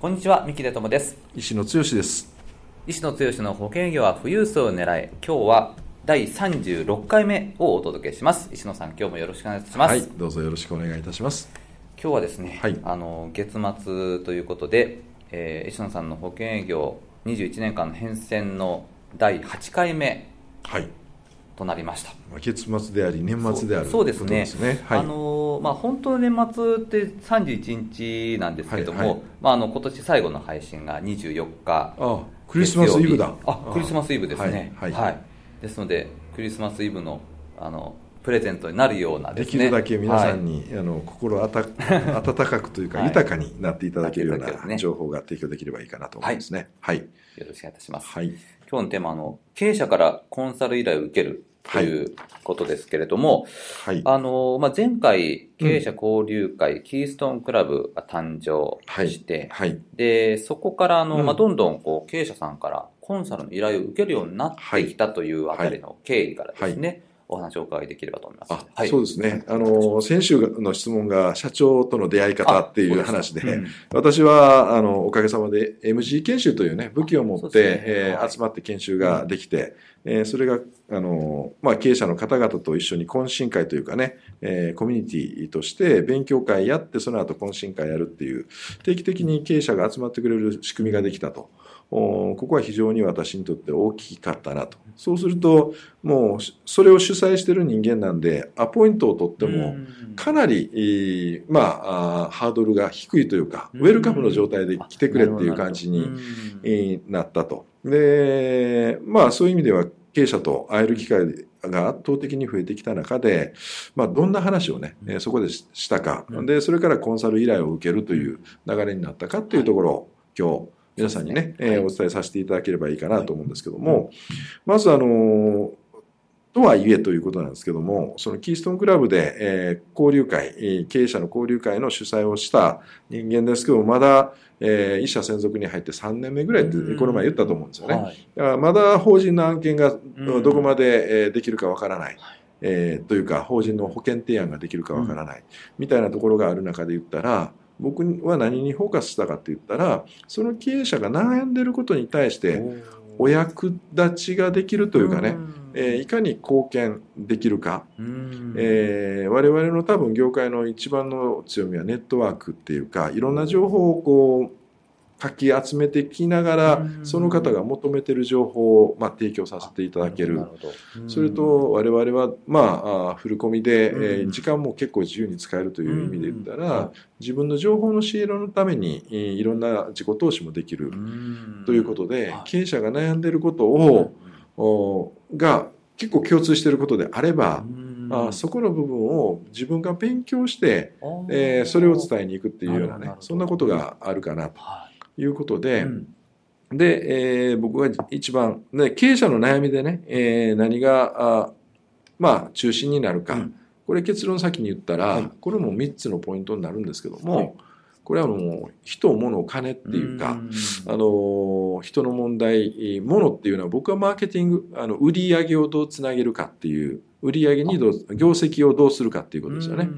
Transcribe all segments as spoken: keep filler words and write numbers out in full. こんにちは、三木出友です。石野剛です。石野剛の保険業は富裕層を狙え。今日はだいさんじゅうろっかいめをお届けします。石野さん、今日もよろしくお願いします。はい、どうぞよろしくお願いいたします。今日はですね、はい、あの月末ということで、えー、石野さんの保険営業にじゅういちねんかんの変遷のだいはちかいめとなりました。はい、月末であり年末であるそうですね。本当の年末ってさんじゅういちにちなんですけども、はいはい、まあ、あの今年最後の配信がにじゅうよっか、あ、クリスマスイブだ。あ、クリスマスイブですね。はい、はいはい、ですのでクリスマスイブ の, あのプレゼントになるようなです、ね、できるだけ皆さんに、はい、あの心あた温かくというか、はい、豊かになっていただけるような情報が提供できればいいかなと思いますね。はいはい、よろしくお願いいたします。はい、今日のテーマはあの経営者からコンサル依頼を受けるということですけれども、はいはい、あのまあ、前回経営者交流会、うん、キーストーンクラブが誕生して、はいはい、でそこからあの、うん、まあ、どんどんこう経営者さんからコンサルの依頼を受けるようになってきたというあたりの経緯からですね、はいはい、お話をお伺いできればと思います。あ、はい、そうですね。あの先週の質問が社長との出会い方っていう話 で, で、うん、私はあのおかげさまで エムジー 研修というね武器を持って、ね、えーはい、集まって研修ができて、うん、えー、それがあの、まあ、経営者の方々と一緒に懇親会というかね、えー、コミュニティとして勉強会やってその後懇親会やるっていう定期的に経営者が集まってくれる仕組みができたと。ここは非常に私にとって大きかったなと。そうするともうそれを主催している人間なんでアポイントを取ってもかなり、まあ、ハードルが低いというかウェルカムの状態で来てくれっていう感じになったと。で、まあ、そういう意味では経営者と会える機会が圧倒的に増えてきた中で、まあ、どんな話をね、そこでしたか、でそれからコンサル依頼を受けるという流れになったかというところを今日皆さんにね、えーはい、お伝えさせていただければいいかなと思うんですけども、はいはい、まずあのとはいえということなんですけども、そのキーストーンクラブで、えー、交流会、経営者の交流会の主催をした人間ですけども、まだ、えー、一社専属に入ってさんねんめぐらいってこの前言ったと思うんですよね。はい、だからまだ法人の案件がどこまでできるかわからない、えー、というか法人の保険提案ができるかわからない、うん、みたいなところがある中で言ったら、僕は何にフォーカスしたかって言ったら、その経営者が悩んでることに対してお役立ちができるというかね、えー、いかに貢献できるか、えー、我々の多分業界の一番の強みはネットワークっていうか、いろんな情報をこうかき集めてきながら、その方が求めている情報をまあ提供させていただける。それと我々はまあフルコミでえ時間も結構自由に使えるという意味で言ったら、自分の情報の仕入れのためにいろんな自己投資もできるということで、経営者が悩んでいることをが結構共通していることであれば、ああ、そこの部分を自分が勉強してえそれを伝えに行くっていうようなね、そんなことがあるかなということで、うん、で、えー、僕が一番、ね、経営者の悩みでね、えー、何があ、まあ、中心になるか、うん、これ結論先に言ったら、はい、これもみっつのポイントになるんですけども、はい、これはもう人、物、金っていうか、うあの人の問題、物っていうのは僕はマーケティング、あの売り上げをどうつなげるかっていう、売り上げにどう業績をどうするかっていうことですよね。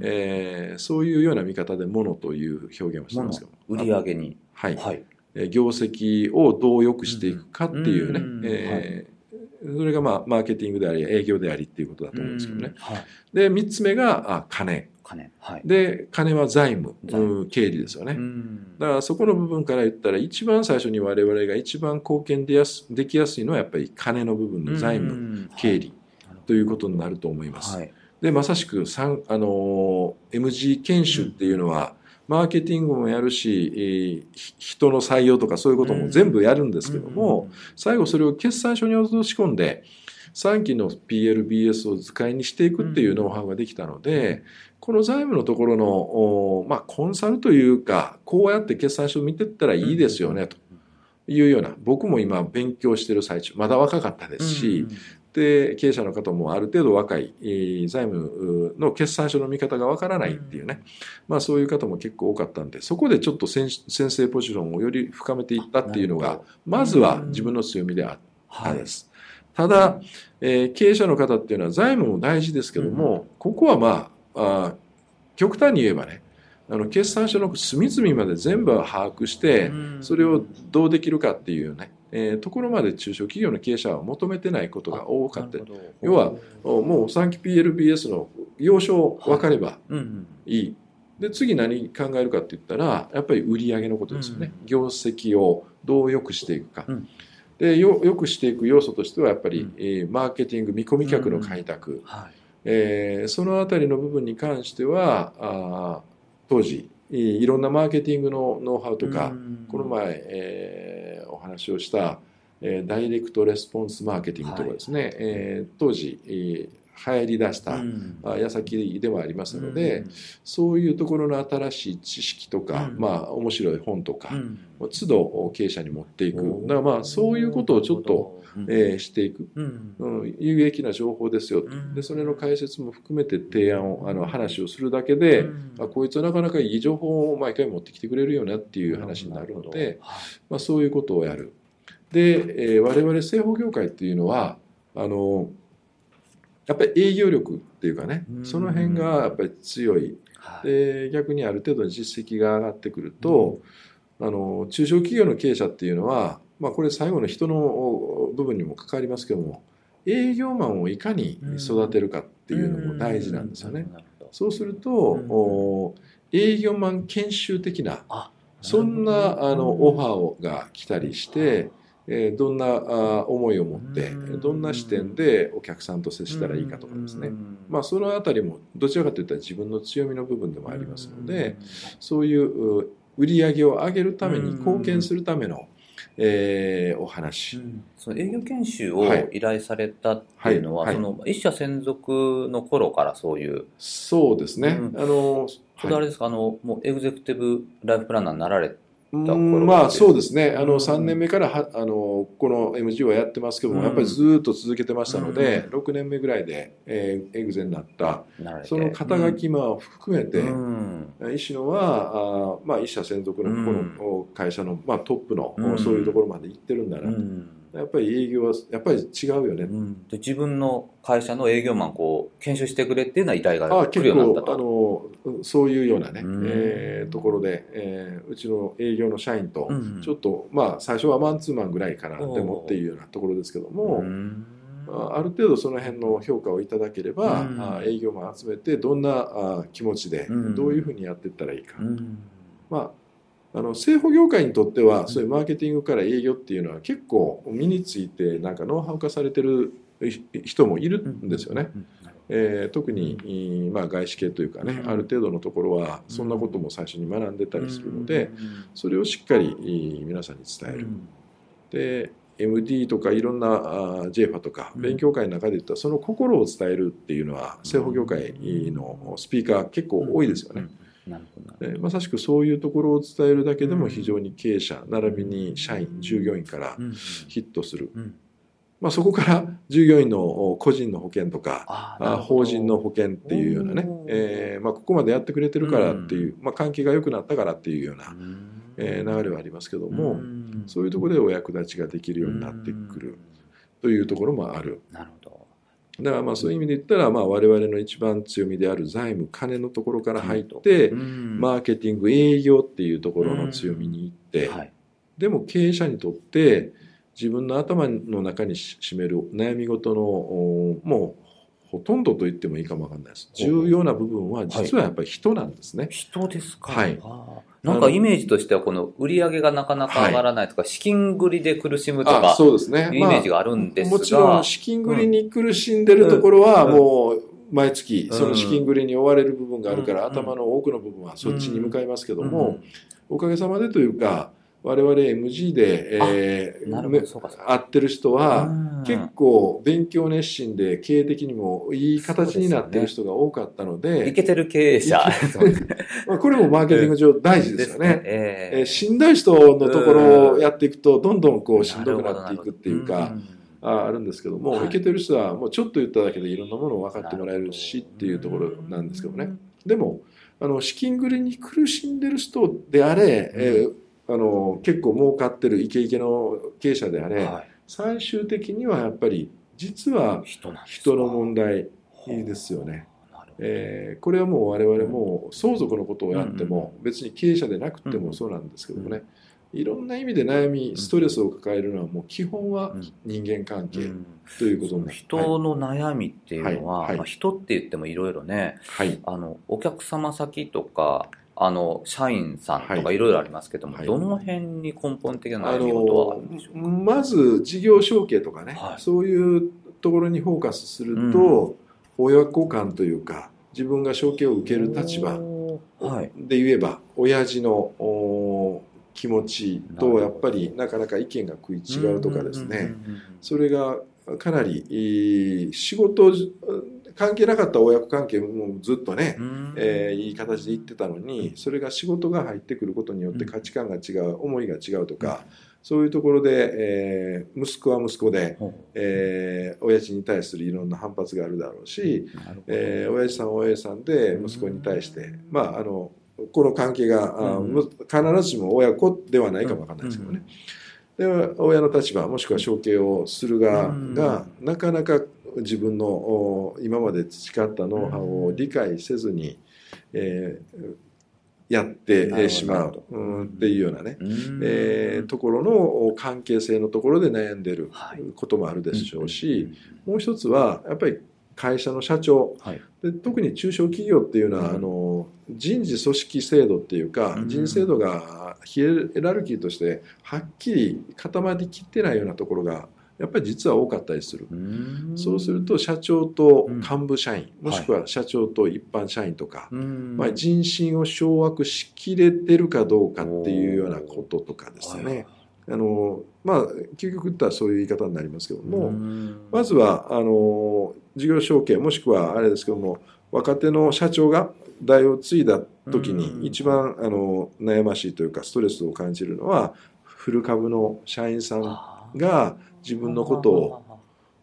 えー、そういうような見方で物という表現をしてますけど、売り上げに、はいはい、業績をどう良くしていくかっていうね、うんうん、えーはい、それが、まあ、マーケティングであり営業でありっていうことだと思うんですけどね、うん、はい、でみっつめがあ金、金、はい、で金は財務、うん、経理ですよね、うん、だからそこの部分から言ったら、一番最初に我々が一番貢献でやすできやすいのはやっぱり金の部分の財務、うん、経理、はい、ということになると思います。はい、でまさしくさん、あのー、エムジー 研修っていうのは、うん、マーケティングもやるし、人の採用とかそういうことも全部やるんですけども、最後それを決算書に落とし込んで、さんきの ピーエルビーエス を使いにしていくっていうノウハウができたので、この財務のところの、まあ、コンサルというか、こうやって決算書を見ていったらいいですよねというような、僕も今勉強している最中、まだ若かったですし、で経営者の方もある程度若い、えー、財務の決算書の見方がわからないっていうね、まあ、そういう方も結構多かったんで、そこでちょっと先生ポジションをより深めていったっていうのがまずは自分の強みであったんです、はい、ただ、えー、経営者の方っていうのは財務も大事ですけども、うん、ここはまあ、あ極端に言えばね、あの決算書の隅々まで全部把握して、うん、それをどうできるかっていうね、えー、ところまで中小企業の経営者は求めてないことが多かった。要はもうさんき ピーエルビーエス の要所分かればいい、はい、で次何考えるかって言ったらやっぱり売上のことですよね、うん、業績をどう良くしていくか、うん、で よ, よくしていく要素としてはやっぱり、うんえー、マーケティング見込み客の開拓、うんうんはいえー、そのあたりの部分に関してはあ当時いろんなマーケティングのノウハウとか、うん、この前、えー、お話をした、えー、ダイレクトレスポンスマーケティングとかですね、はいえー、当時、えー、流行りだした、うん、矢先ではありますので、うん、そういうところの新しい知識とか、うん、まあ面白い本とか、うん、都度経営者に持っていく、うん、だからまあそういうことをちょっと、うんえー、していく、うんうん、有益な情報ですよ、うん、でそれの解説も含めて提案をあの話をするだけで、うん、あこいつはなかなかいい情報を毎回持ってきてくれるよなっていう話になるので、うんまあ、そういうことをやる。で、えー、我々製法業界っていうのはあのやっぱり営業力っていうかね、うん、その辺がやっぱり強い、はい、で逆にある程度の実績が上がってくると、うん、あの中小企業の経営者っていうのはまあ、これ最後の人の部分にも関わりますけども、営業マンをいかに育てるかっていうのも大事なんですよね。そうすると営業マン研修的なそんなあのオファーが来たりして、えどんな思いを持ってどんな視点でお客さんと接したらいいかとかですね、まあそのあたりもどちらかといったら自分の強みの部分でもありますので、そういう売り上げを上げるために貢献するためのえー、お話、うん、その営業研修を依頼されたっていうのは、はいはいはい、その一社専属の頃からそういうそうですね、うん、あのそれあれですか、はい、あのもうエグゼクティブライフプランナーになられた頃、うん、まあそうですね、あのさんねんめからはあのこの エムジー はやってますけども、うん、やっぱりずっと続けてましたので、うん、ろくねんめぐらいで、えー、エグゼになったその肩書きも含めて、うん、石野はあ、まあ、一社専属のこの会社の、うんまあ、トップの、うん、そういうところまで行ってるんだなと、うん、やっぱり営業はやっぱり違うよね、うん、で自分の会社の営業マンこう研修してくれっていうのは依頼が来るようになったと。ああ、結構あのそういうようなね、うんえー、ところで、えー、うちの営業の社員とちょっと、うん、まあ最初はマンツーマンぐらいかなでもっていうようなところですけども、うん、ある程度その辺の評価をいただければ、うん、営業マン集めてどんな気持ちでどういうふうにやっていったらいいか、うん、まああの製法業界にとってはそういうマーケティングから営業っていうのは結構身についてなんかノウハウ化されてる人もいるんですよね、うんえー、特に、まあ、外資系というかね、うん、ある程度のところはそんなことも最初に学んでたりするので、うん、それをしっかり皆さんに伝える、うん、で エムディー とかいろんな ジェイエフエー とか勉強会の中で言ったらその心を伝えるっていうのは製法業界のスピーカー結構多いですよね、うんうんなるほど。まさしくそういうところを伝えるだけでも非常に経営者、うん、並びに社員従業員からヒットする、うんうんまあ、そこから従業員の個人の保険とか法人の保険っていうようなね、えーまあ、ここまでやってくれてるからっていう、うんまあ、関係が良くなったからっていうような、うんえー、流れはありますけども、うん、そういうところでお役立ちができるようになってくるというところもある、うん、なるほど。だからまあそういう意味で言ったらまあ我々の一番強みである財務金のところから入ってマーケティング営業っていうところの強みに行って、でも経営者にとって自分の頭の中に占める悩み事のもうほとんどと言ってもいいかもわかんないです。重要な部分は実はやっぱり人なんですね、はい、人ですか、はい、なんかイメージとしてはこの売り上げがなかなか上がらないとか、はい、資金繰りで苦しむとかそうですね、イメージがあるんですが、まあ、もちろん資金繰りに苦しんでるところはもう毎月その資金繰りに追われる部分があるから頭の多くの部分はそっちに向かいますけども、おかげさまでというか我々 エムジー で、えー、会ってる人は結構勉強熱心で経営的にもいい形になってる人が多かったので、イケてる経営者まあこれもマーケティング上大事ですよね。うん、ですね、えーえー、しんどい人のところをやっていくとどんどんこうしんどくなっていくっていうか、あ, あるんですけども、はい、イケてる人はもうちょっと言っただけでいろんなものを分かってもらえるしっていうところなんですけどね。でもあの資金繰りに苦しんでる人であれ、うん、えーあの結構儲かってるイケイケの経営者であれ、はい、最終的にはやっぱり実は人の問題ですよね。えー、これはもう我々も相続のことをやっても、うん、別に経営者でなくてもそうなんですけどもね、うん、いろんな意味で悩みストレスを抱えるのはもう基本は人間関係ということになる、うんうん、人の悩みっていうのは、はいはい、まあ、人って言ってもいろいろね、はい、あのお客様先とかあの社員さんとかいろいろありますけども、はいはい、どの辺に根本的な悩み事はあるんでしょうか。まず事業承継とかね、はい、そういうところにフォーカスすると、うん、親子間というか自分が承継を受ける立場で言えば、はい、親父の気持ちとやっぱりなかなか意見が食い違うとかですね、それがかなり仕事関係なかった親子関係もずっとね、えー、いい形でいってたのに、それが仕事が入ってくることによって価値観が違う、思いが違うとか、そういうところで、えー、息子は息子で、えー、親父に対するいろんな反発があるだろうし、えー、親父さんは親父さんで息子に対して、まあ、あのこの関係が必ずしも親子ではないかもわからないですけどね。で親の立場もしくは承継をする側がなかなか自分の今まで培ったノウハウを理解せずに、えー、やってしまうっていうようなね、えー、ところの関係性のところで悩んでることもあるでしょうし、もう一つはやっぱり会社の社長、はい、で特に中小企業っていうのは、うん、あの人事組織制度っていうか、うん、人事制度がヒエラルキーとしてはっきり固まりきってないようなところがやっぱり実は多かったりする。そうすると社長と幹部社員、うん、もしくは社長と一般社員とか、はい、まあ、人心を掌握しきれてるかどうかっていうようなこととかですね。あのまあ究極言ったらそういう言い方になりますけども、まずはあの事業承継もしくはあれですけども、若手の社長が代を継いだ時に一番あの悩ましいというかストレスを感じるのは、古株の社員さんが自分のこと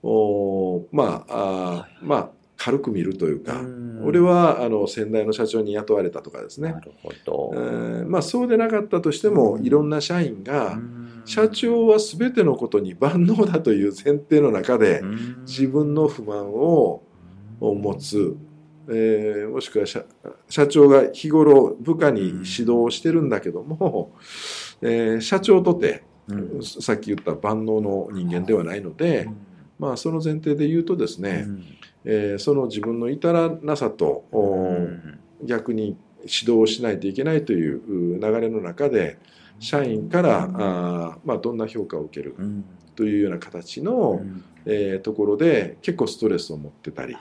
をまあまあ軽く見るというか、俺はあの先代の社長に雇われたとかですね。なるほど。えー、まあそうでなかったとしても、いろんな社員が社長は全てのことに万能だという前提の中で自分の不満を持つ、えー、もしくは 社, 社長が日頃部下に指導をしてるんだけども、えー、社長とてさっき言った万能の人間ではないので、まあ、その前提で言うとですね、うん、えー、その自分の至らなさと、うん、逆に指導をしないといけないという流れの中で社員から、うん、あまあ、どんな評価を受けるというような形の、うん、えー、ところで結構ストレスを持ってたり、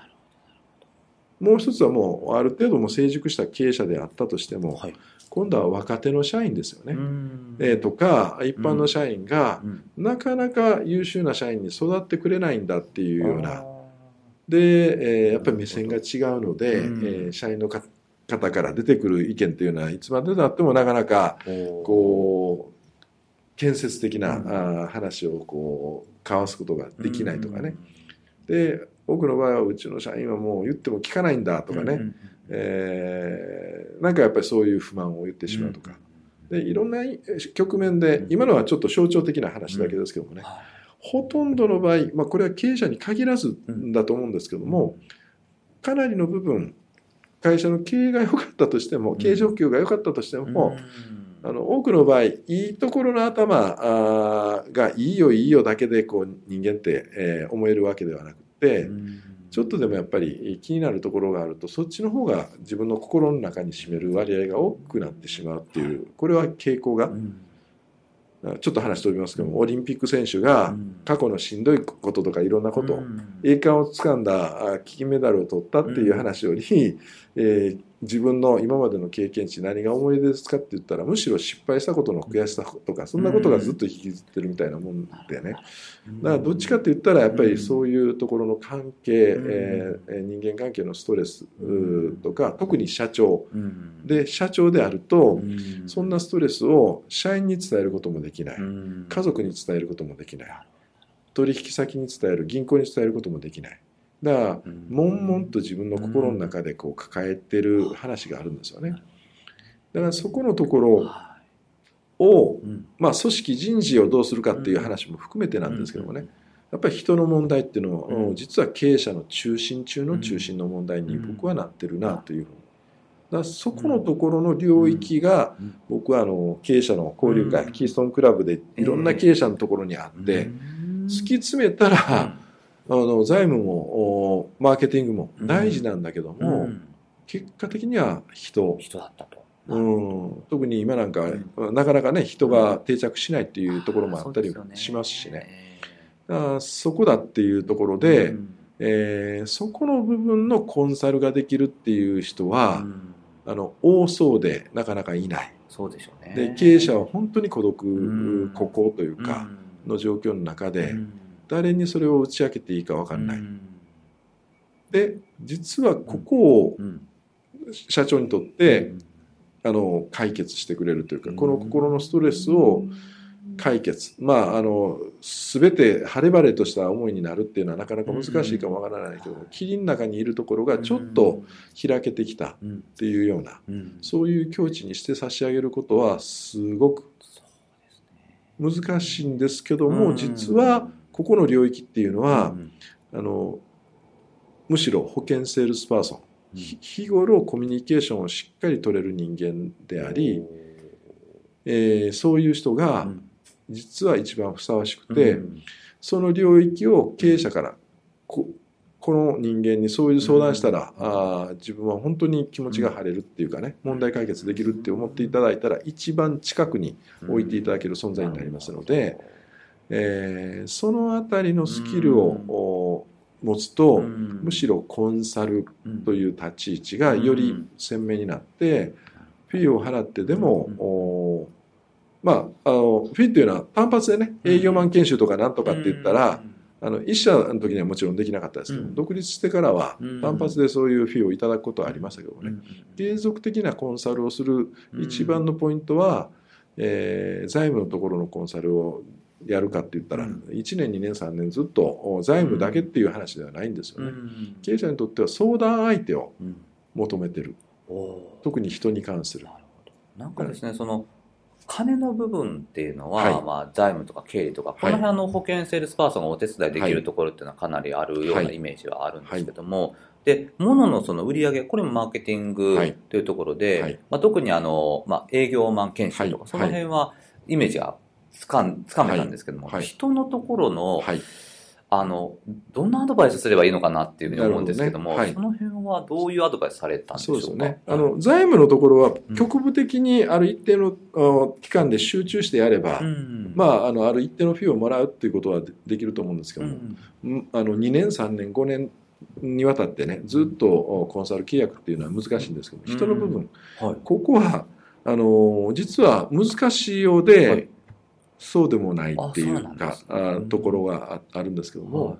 もう一つはもうある程度も成熟した経営者であったとしても、はい、今度は若手の社員ですよね、えー、とか一般の社員がなかなか優秀な社員に育ってくれないんだっていうようなで、えー、やっぱり目線が違うので、えー、社員の方から出てくる意見というのはいつまでたってもなかなかこう建設的な話をこう交わすことができないとかね。で多くの場合はうちの社員はもう言っても聞かないんだとかね、うんうんうん、えー、なんかやっぱりそういう不満を言ってしまうとか、うん、でいろんな局面で、今のはちょっと象徴的な話だけですけどもね、うんうん、ほとんどの場合、まあ、これは経営者に限らずだと思うんですけども、かなりの部分会社の経営が良かったとしても、経営状況が良かったとしても、うんうん、あの多くの場合いいところの頭がいいよいいよだけでこう人間って、えー、思えるわけではなくて、でちょっとでもやっぱり気になるところがあると、そっちの方が自分の心の中に占める割合が多くなってしまうっていう、これは傾向が、ちょっと話飛びますけども、オリンピック選手が過去のしんどいこととかいろんなこと、栄冠をつかんだ金メダルを取ったっていう話より、えー自分の今までの経験値何が思い出ですかって言ったら、むしろ失敗したことの悔しさとかそんなことがずっと引きずってるみたいなもんでね、うん、だからどっちかって言ったらやっぱりそういうところの関係、うんえー、人間関係のストレスとか、うん、特に社長、うん、で社長であると、うん、そんなストレスを社員に伝えることもできない、うん、家族に伝えることもできない、取引先に伝える、銀行に伝えることもできない、だから悶々と自分の心の中でこう抱えてる話があるんですよね。だからそこのところを、まあ、組織人事をどうするかっていう話も含めてなんですけどもね、やっぱり人の問題っていうのは実は経営者の中心中の中心の問題に僕はなってるなという、だからそこのところの領域が僕はあの経営者の交流会キーストンクラブでいろんな経営者のところにあって突き詰めたらあの財務もマーケティングも大事なんだけども、うん、結果的には人、人だったと、うん、特に今なんか、うん、なかなかね人が定着しないっていうところもあったりしますしね、うん、あ、そうですよね、あ、そこだっていうところで、うん、えー、そこの部分のコンサルができるっていう人は、うん、あの多そうでなかなかいない、そうでしょうね、で経営者は本当に孤独、うん、孤高というかの状況の中で、うんうん、誰にそれを打ち明けていいか分かんない、うん、で実はここを社長にとって、うん、あの解決してくれるというか、うん、この心のストレスを解決、まあ、あの全て晴れ晴れとした思いになるっていうのはなかなか難しいかも分からないけど、うん、霧の中にいるところがちょっと開けてきたっていうような、うんうん、そういう境地にして差し上げることはすごく難しいんですけども、うん、実はここの領域っていうのは、うん、あのむしろ保険セールスパーソン、うん、日頃コミュニケーションをしっかり取れる人間であり、えー、そういう人が実は一番ふさわしくて、うん、その領域を経営者から、うん、こ、この人間にそういう相談したら、うん、あ、自分は本当に気持ちが晴れるっていうかね、問題解決できるって思っていただいたら一番近くに置いていただける存在になりますので、うん、えー、そのあたりのスキルを持つと、うん、むしろコンサルという立ち位置がより鮮明になって、うん、フィーを払ってでも、うん、まあ、あのフィーというのは単発でね、営業マン研修とかなんとかって言ったら、うん、あの一社の時にはもちろんできなかったですけど、うん、独立してからは単発でそういうフィーをいただくことはありましたけどね、うん、継続的なコンサルをする一番のポイントは、えー、財務のところのコンサルをやるかって言ったらいちねんにねんさんねんずっと財務だけっていう話ではないんですよね。経営者にとっては相談相手を求めてる、特に人に関する。なるほど。なんかですね、その金の部分っていうのは、はい、まあ、財務とか経理とか、はい、この辺の保険セールスパーソンがお手伝いできるところっていうのはかなりあるようなイメージはあるんですけども、はいはいはい、で物のその売り上げ、これもマーケティングというところで、はい、まあ、特にあの、まあ、営業マン研修とか、はい、その辺はイメージがつかん、つかめたんですけども、はいはい、人のところの、はい、あのどんなアドバイスすればいいのかなっていうふうに思うんですけども、ど、ね、はい、その辺はどういうアドバイスされたんでしょうか。そうですね、あの財務のところは局部的にある一定の、うん、期間で集中してやれば、うん、まあ、あのある一定のフィーをもらうっていうことは で, できると思うんですけども、うん、あのにねんさんねんごねんにわたってね、ずっとコンサル契約っていうのは難しいんですけど、うん、人の部分、うん、はい、ここはあの実は難しいようで、はい、そうでもないっていうか、あ、ね、うん、ところがあるんですけども、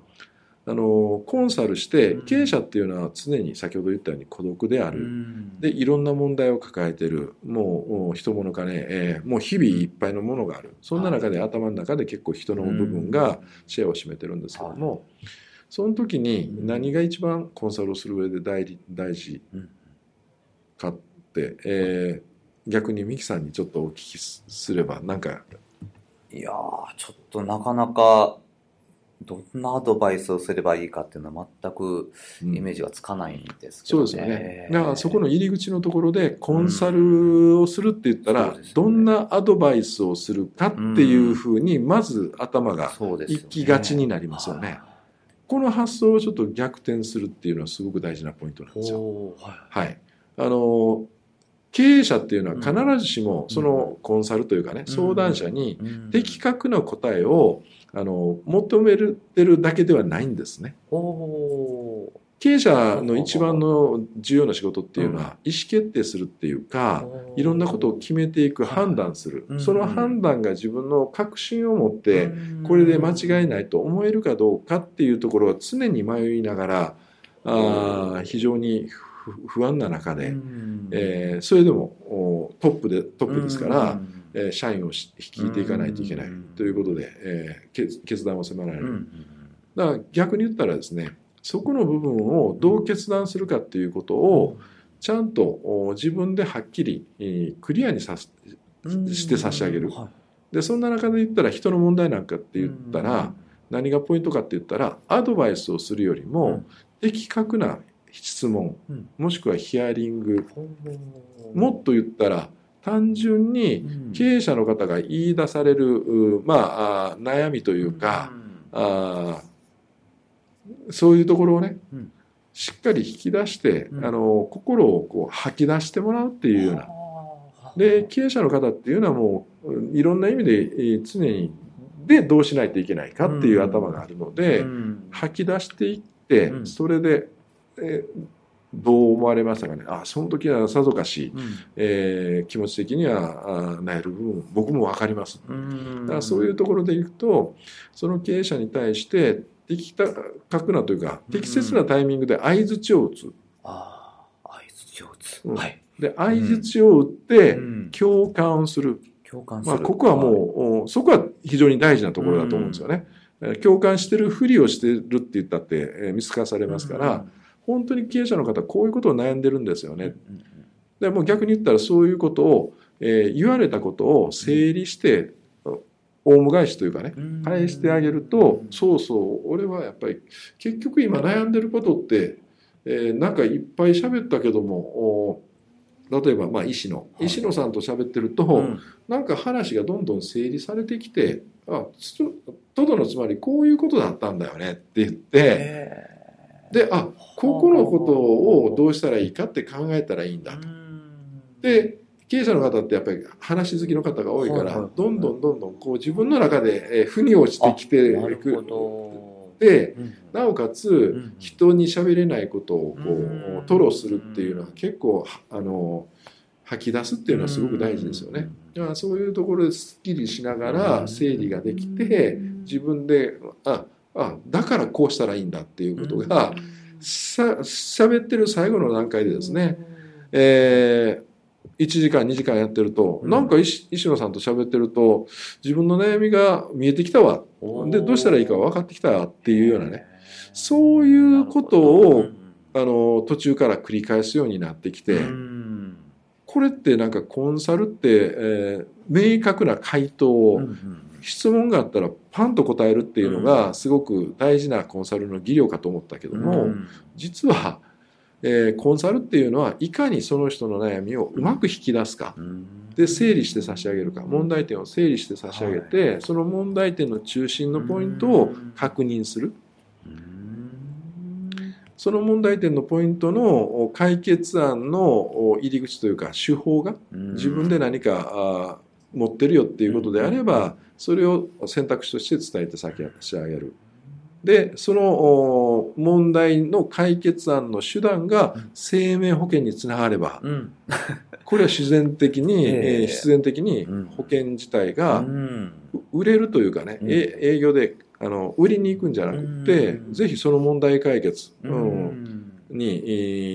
うん、あのコンサルして経営者っていうのは常に先ほど言ったように孤独である、うん、でいろんな問題を抱えてる、もう人物かね、えー、もう日々いっぱいのものがある、そんな中で頭の中で結構人の部分がシェアを占めてるんですけども、うん、その時に何が一番コンサルをする上で大事かって、えー、逆にミキさんにちょっとお聞きすれば、なんか、いやー、ちょっとなかなかどんなアドバイスをすればいいかっていうのは全くイメージがつかないんですけどね、うん、そうですよね。だからそこの入り口のところでコンサルをするって言ったら、うん、ね、どんなアドバイスをするかっていうふうにまず頭が行きがちになりますよね、うん、そうですよね、はい、この発想をちょっと逆転するっていうのはすごく大事なポイントなんですよ、はい、はい、あのー経営者っていうのは必ずしもそのコンサルというかね、相談者に的確な答えをあの求めてるだけではないんですね。経営者の一番の重要な仕事っていうのは意思決定するっていうか、いろんなことを決めていく、判断する、その判断が自分の確信を持ってこれで間違いないと思えるかどうかっていうところは常に迷いながら、あ非常に不安な中で、えー、それでもトップでトップですから、えー、社員を率いていかないといけないということで、えー、決断を迫られる。だから逆に言ったらですね、そこの部分をどう決断するかっていうことをちゃんと自分ではっきりクリアにさすして差し上げる。でそんな中で言ったら人の問題なんかって言ったら何がポイントかって言ったら、アドバイスをするよりも的確な質問、もしくはヒアリング、もっと言ったら単純に経営者の方が言い出される、まあ、悩みというか、あそういうところをね、うん、しっかり引き出して、うん、あの心をこう吐き出してもらうっていうような。で経営者の方っていうのはもういろんな意味で常にでどうしないといけないかっていう頭があるので、うんうん、吐き出していって、うん、それでえどう思われましたかね。あその時はさぞかし、うんえー、気持ち的には悩む部分僕も分かります、うん、だからそういうところでいくと、その経営者に対して的確なというか適切なタイミングで相槌を打つ、うん、あ相槌を打つ、うんはい、で相槌を打って共感をする、共感する、まあ、ここはもうそこは非常に大事なところだと思うんですよね、うん、共感してるふりをしてるって言ったって見透かされますから、うん、本当に経営者の方こういうことを悩んでるんですよね、うん、でもう逆に言ったらそういうことを、えー、言われたことを整理して、うんオウム返しというかね、返してあげると、そうそう俺はやっぱり結局今悩んでることって、えー、なんかいっぱい喋ったけども、例えばまあ石野、はい、石野さんと喋ってると、うん、なんか話がどんどん整理されてきて、あとどのつまりこういうことだったんだよねって言って、であここのことをどうしたらいいかって考えたらいいんだと。で経営者の方ってやっぱり話好きの方が多いから、どんどんどんどんこう自分の中で腑に落ちてきてくる。で、なおかつ人に喋れないことをこう吐露するっていうのは結構あの吐き出すっていうのはすごく大事ですよね。だからそういうところですっきりしながら整理ができて、自分でああだからこうしたらいいんだっていうことが喋ってる最後の段階でですね。えーいちじかんにじかんやってると、うん、なんか石野さんと喋ってると自分の悩みが見えてきたわでどうしたらいいか分かってきたっていうようなね、そういうことをあの途中から繰り返すようになってきて、うん、これってなんかコンサルって、えー、明確な回答を、うんうん、質問があったらパンと答えるっていうのがすごく大事なコンサルの技量かと思ったけども、うん、実はえー、コンサルっていうのはいかにその人の悩みをうまく引き出すか、うん、で整理して差し上げるか、問題点を整理して差し上げて、はい、その問題点の中心のポイントを確認する、うん、その問題点のポイントの解決案の入り口というか手法が、うん、自分で何か持ってるよっていうことであれば、それを選択肢として伝えて差し上げる。でその問題の解決案の手段が生命保険につながれば、うん、これは自然的に、えー、必然的に保険自体が売れるというかね、うん、営業であの売りに行くんじゃなくて、うん、ぜひその問題解決、うん、に、え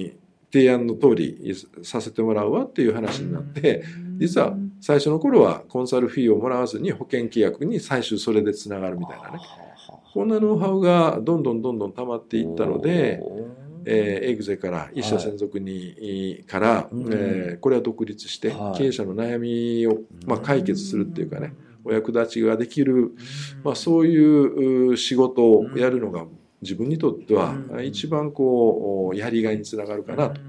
ー、提案の通りさせてもらうわっていう話になって、うん、実は最初の頃はコンサルフィーをもらわずに保険契約に最終それでつながるみたいなね、こんなノウハウがどんどんどんどん溜まっていったので、えー、エグゼから一社専属に、はい、から、うんえー、これは独立して、はい、経営者の悩みを、まあ、解決するっていうかね、お役立ちができる、まあ、そういう仕事をやるのが自分にとっては一番こうやりがいにつながるかなと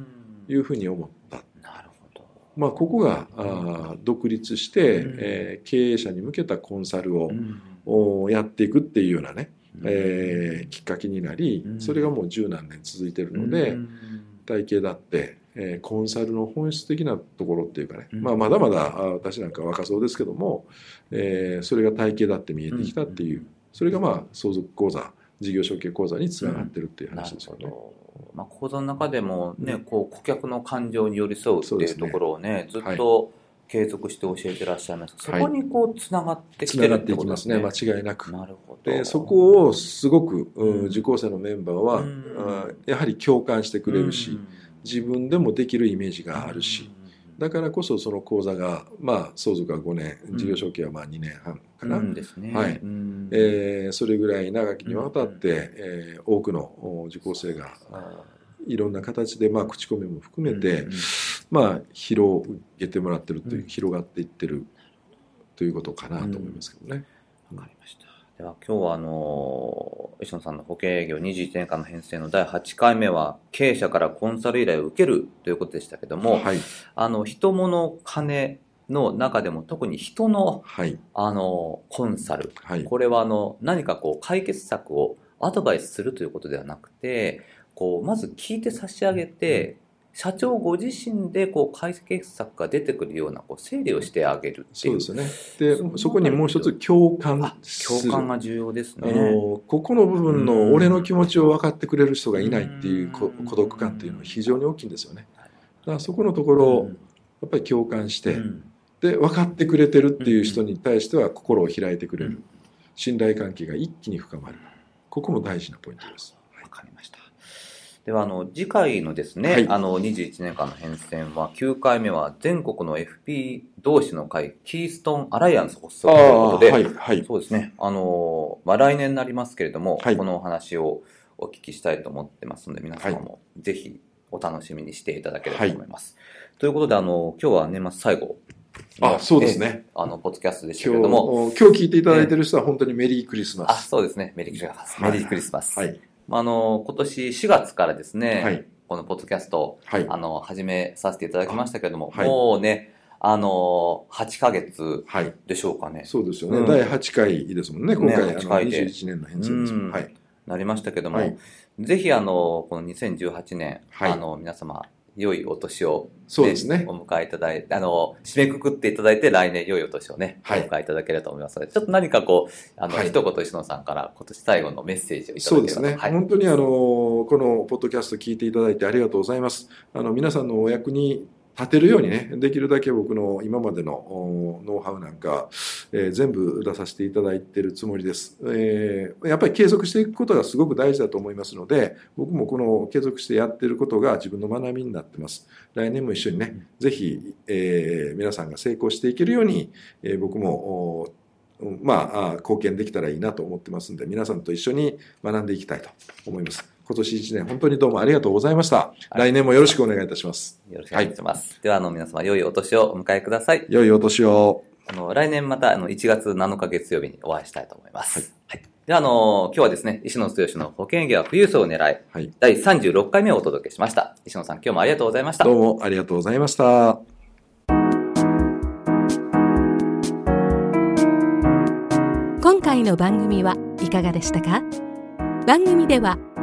いうふうに思った。なるほど。まあ、ここがあ独立して、えー、経営者に向けたコンサルを、うんをやっていくっていうようなね、うんえー、きっかけになり、うん、それがもう十何年続いてるので、うん、体系だって、えー、コンサルの本質的なところっていうかね、うんまあ、まだまだ私なんか若そうですけども、えー、それが体系だって見えてきたっていう、うん、それがまあ相続口座事業承継口座につながってるっていう話ですよね。まあ、口座の中でも、ね、こう顧客の感情に寄り添うっていうところを ね, ねずっと継続して教えてらっしゃいます、はい、そこにこうつながってきてるってことですね。つながっていきますね、間違いなく。なるほど。でそこをすごく、うん、受講生のメンバーは、うん、やはり共感してくれるし、うん、自分でもできるイメージがあるし、うん、だからこそその講座が、まあ、相続はごねん、事業承継はまあにねんはんかな、うんですね、はい、うんえー、それぐらい長きにわたって、うんえー、多くの受講生がいろんな形で、まあ、口コミも含めて、うんまあ、広げてもらってるという、うん、広がっていってるということかなと思いますけどね。わかりました。では今日はあの石野さんの保険営業にじゅういちねんかんの編成のだいはちかいめは経営者からコンサル依頼を受けるということでしたけども、はい、あの人物金の中でも特に人 の,、はい、あのコンサル、はい、これはあの何かこう解決策をアドバイスするということではなくて、こうまず聞いて差し上げて、うん社長ご自身でこう解決策が出てくるようなこう整理をしてあげるっていう。そうですね。で、そ, そこにもう一つ共感する。共感が重要ですね。あのここの部分の俺の気持ちを分かってくれる人がいないっていう孤独感っていうのは非常に大きいんですよね。だからそこのところをやっぱり共感して、うん、で分かってくれてるっていう人に対しては心を開いてくれる、うん、信頼関係が一気に深まる。ここも大事なポイントです。わかりました。ではあの次回のですね、はい、あのにじゅういちねんかんの変遷はきゅうかいめは全国の エフピー 同士の会キーストンアライアンス発足ということで、はいはい、そうですね、あの、まあ、来年になりますけれども、はい、このお話をお聞きしたいと思ってますので皆様もぜひお楽しみにしていただければと思います、はい、ということであの今日は年末最後あ、そうですね。あのポッドキャストでしたけれども、今日聞いていただいている人は本当にメリークリスマス、あ、そうですね、メリークリスマス、はい、メリークリスマス、はい、あの今年しがつからですね、はい、このポッドキャストを、はい、あの始めさせていただきましたけれども、はい、もうねあのはちかげつでしょうかね、はい、そうですよね、うん、だいはちかいですもんね、今回、ね、はちかいであのにじゅういちねんの編成ですもん、はい、なりましたけども、はい、ぜひあのこのにせんじゅうはちねん、はい、あの皆様良いお年を、ね、そうですね、お迎えいただいて、あの締めくくっていただいて来年良いお年をね、はい、お迎えいただければと思いますので、ちょっと何かこうあの、はい、一言石野さんから今年最後のメッセージをいただければと。そうですね、はい、本当にあのこのポッドキャスト聞いていただいてありがとうございます。あの皆さんのお役に立てるようにね、できるだけ僕の今までのノウハウなんか、えー、全部出させていただいているつもりです、えー、やっぱり継続していくことがすごく大事だと思いますので、僕もこの継続してやっていることが自分の学びになってます。来年も一緒にね、ぜひ、えー、皆さんが成功していけるように、えー、僕もまあ貢献できたらいいなと思ってますんで、皆さんと一緒に学んでいきたいと思います。今年いちねん本当にどうもありがとうございました。来年もよろしくお願いいたします。よろしくお願いします。はい、ではあの皆様良いお年をお迎えください。良いお年を。あの来年またあのいちがつなのか月曜日にお会いしたいと思います。はい。はい、ではあの今日はですね、石野剛の保険営業は富裕層を狙い、はい、だいさんじゅうろっかいめをお届けしました。石野さん今日もありがとうございました。どうもありがとうございました。今回の番組はいかがでしたか？番組では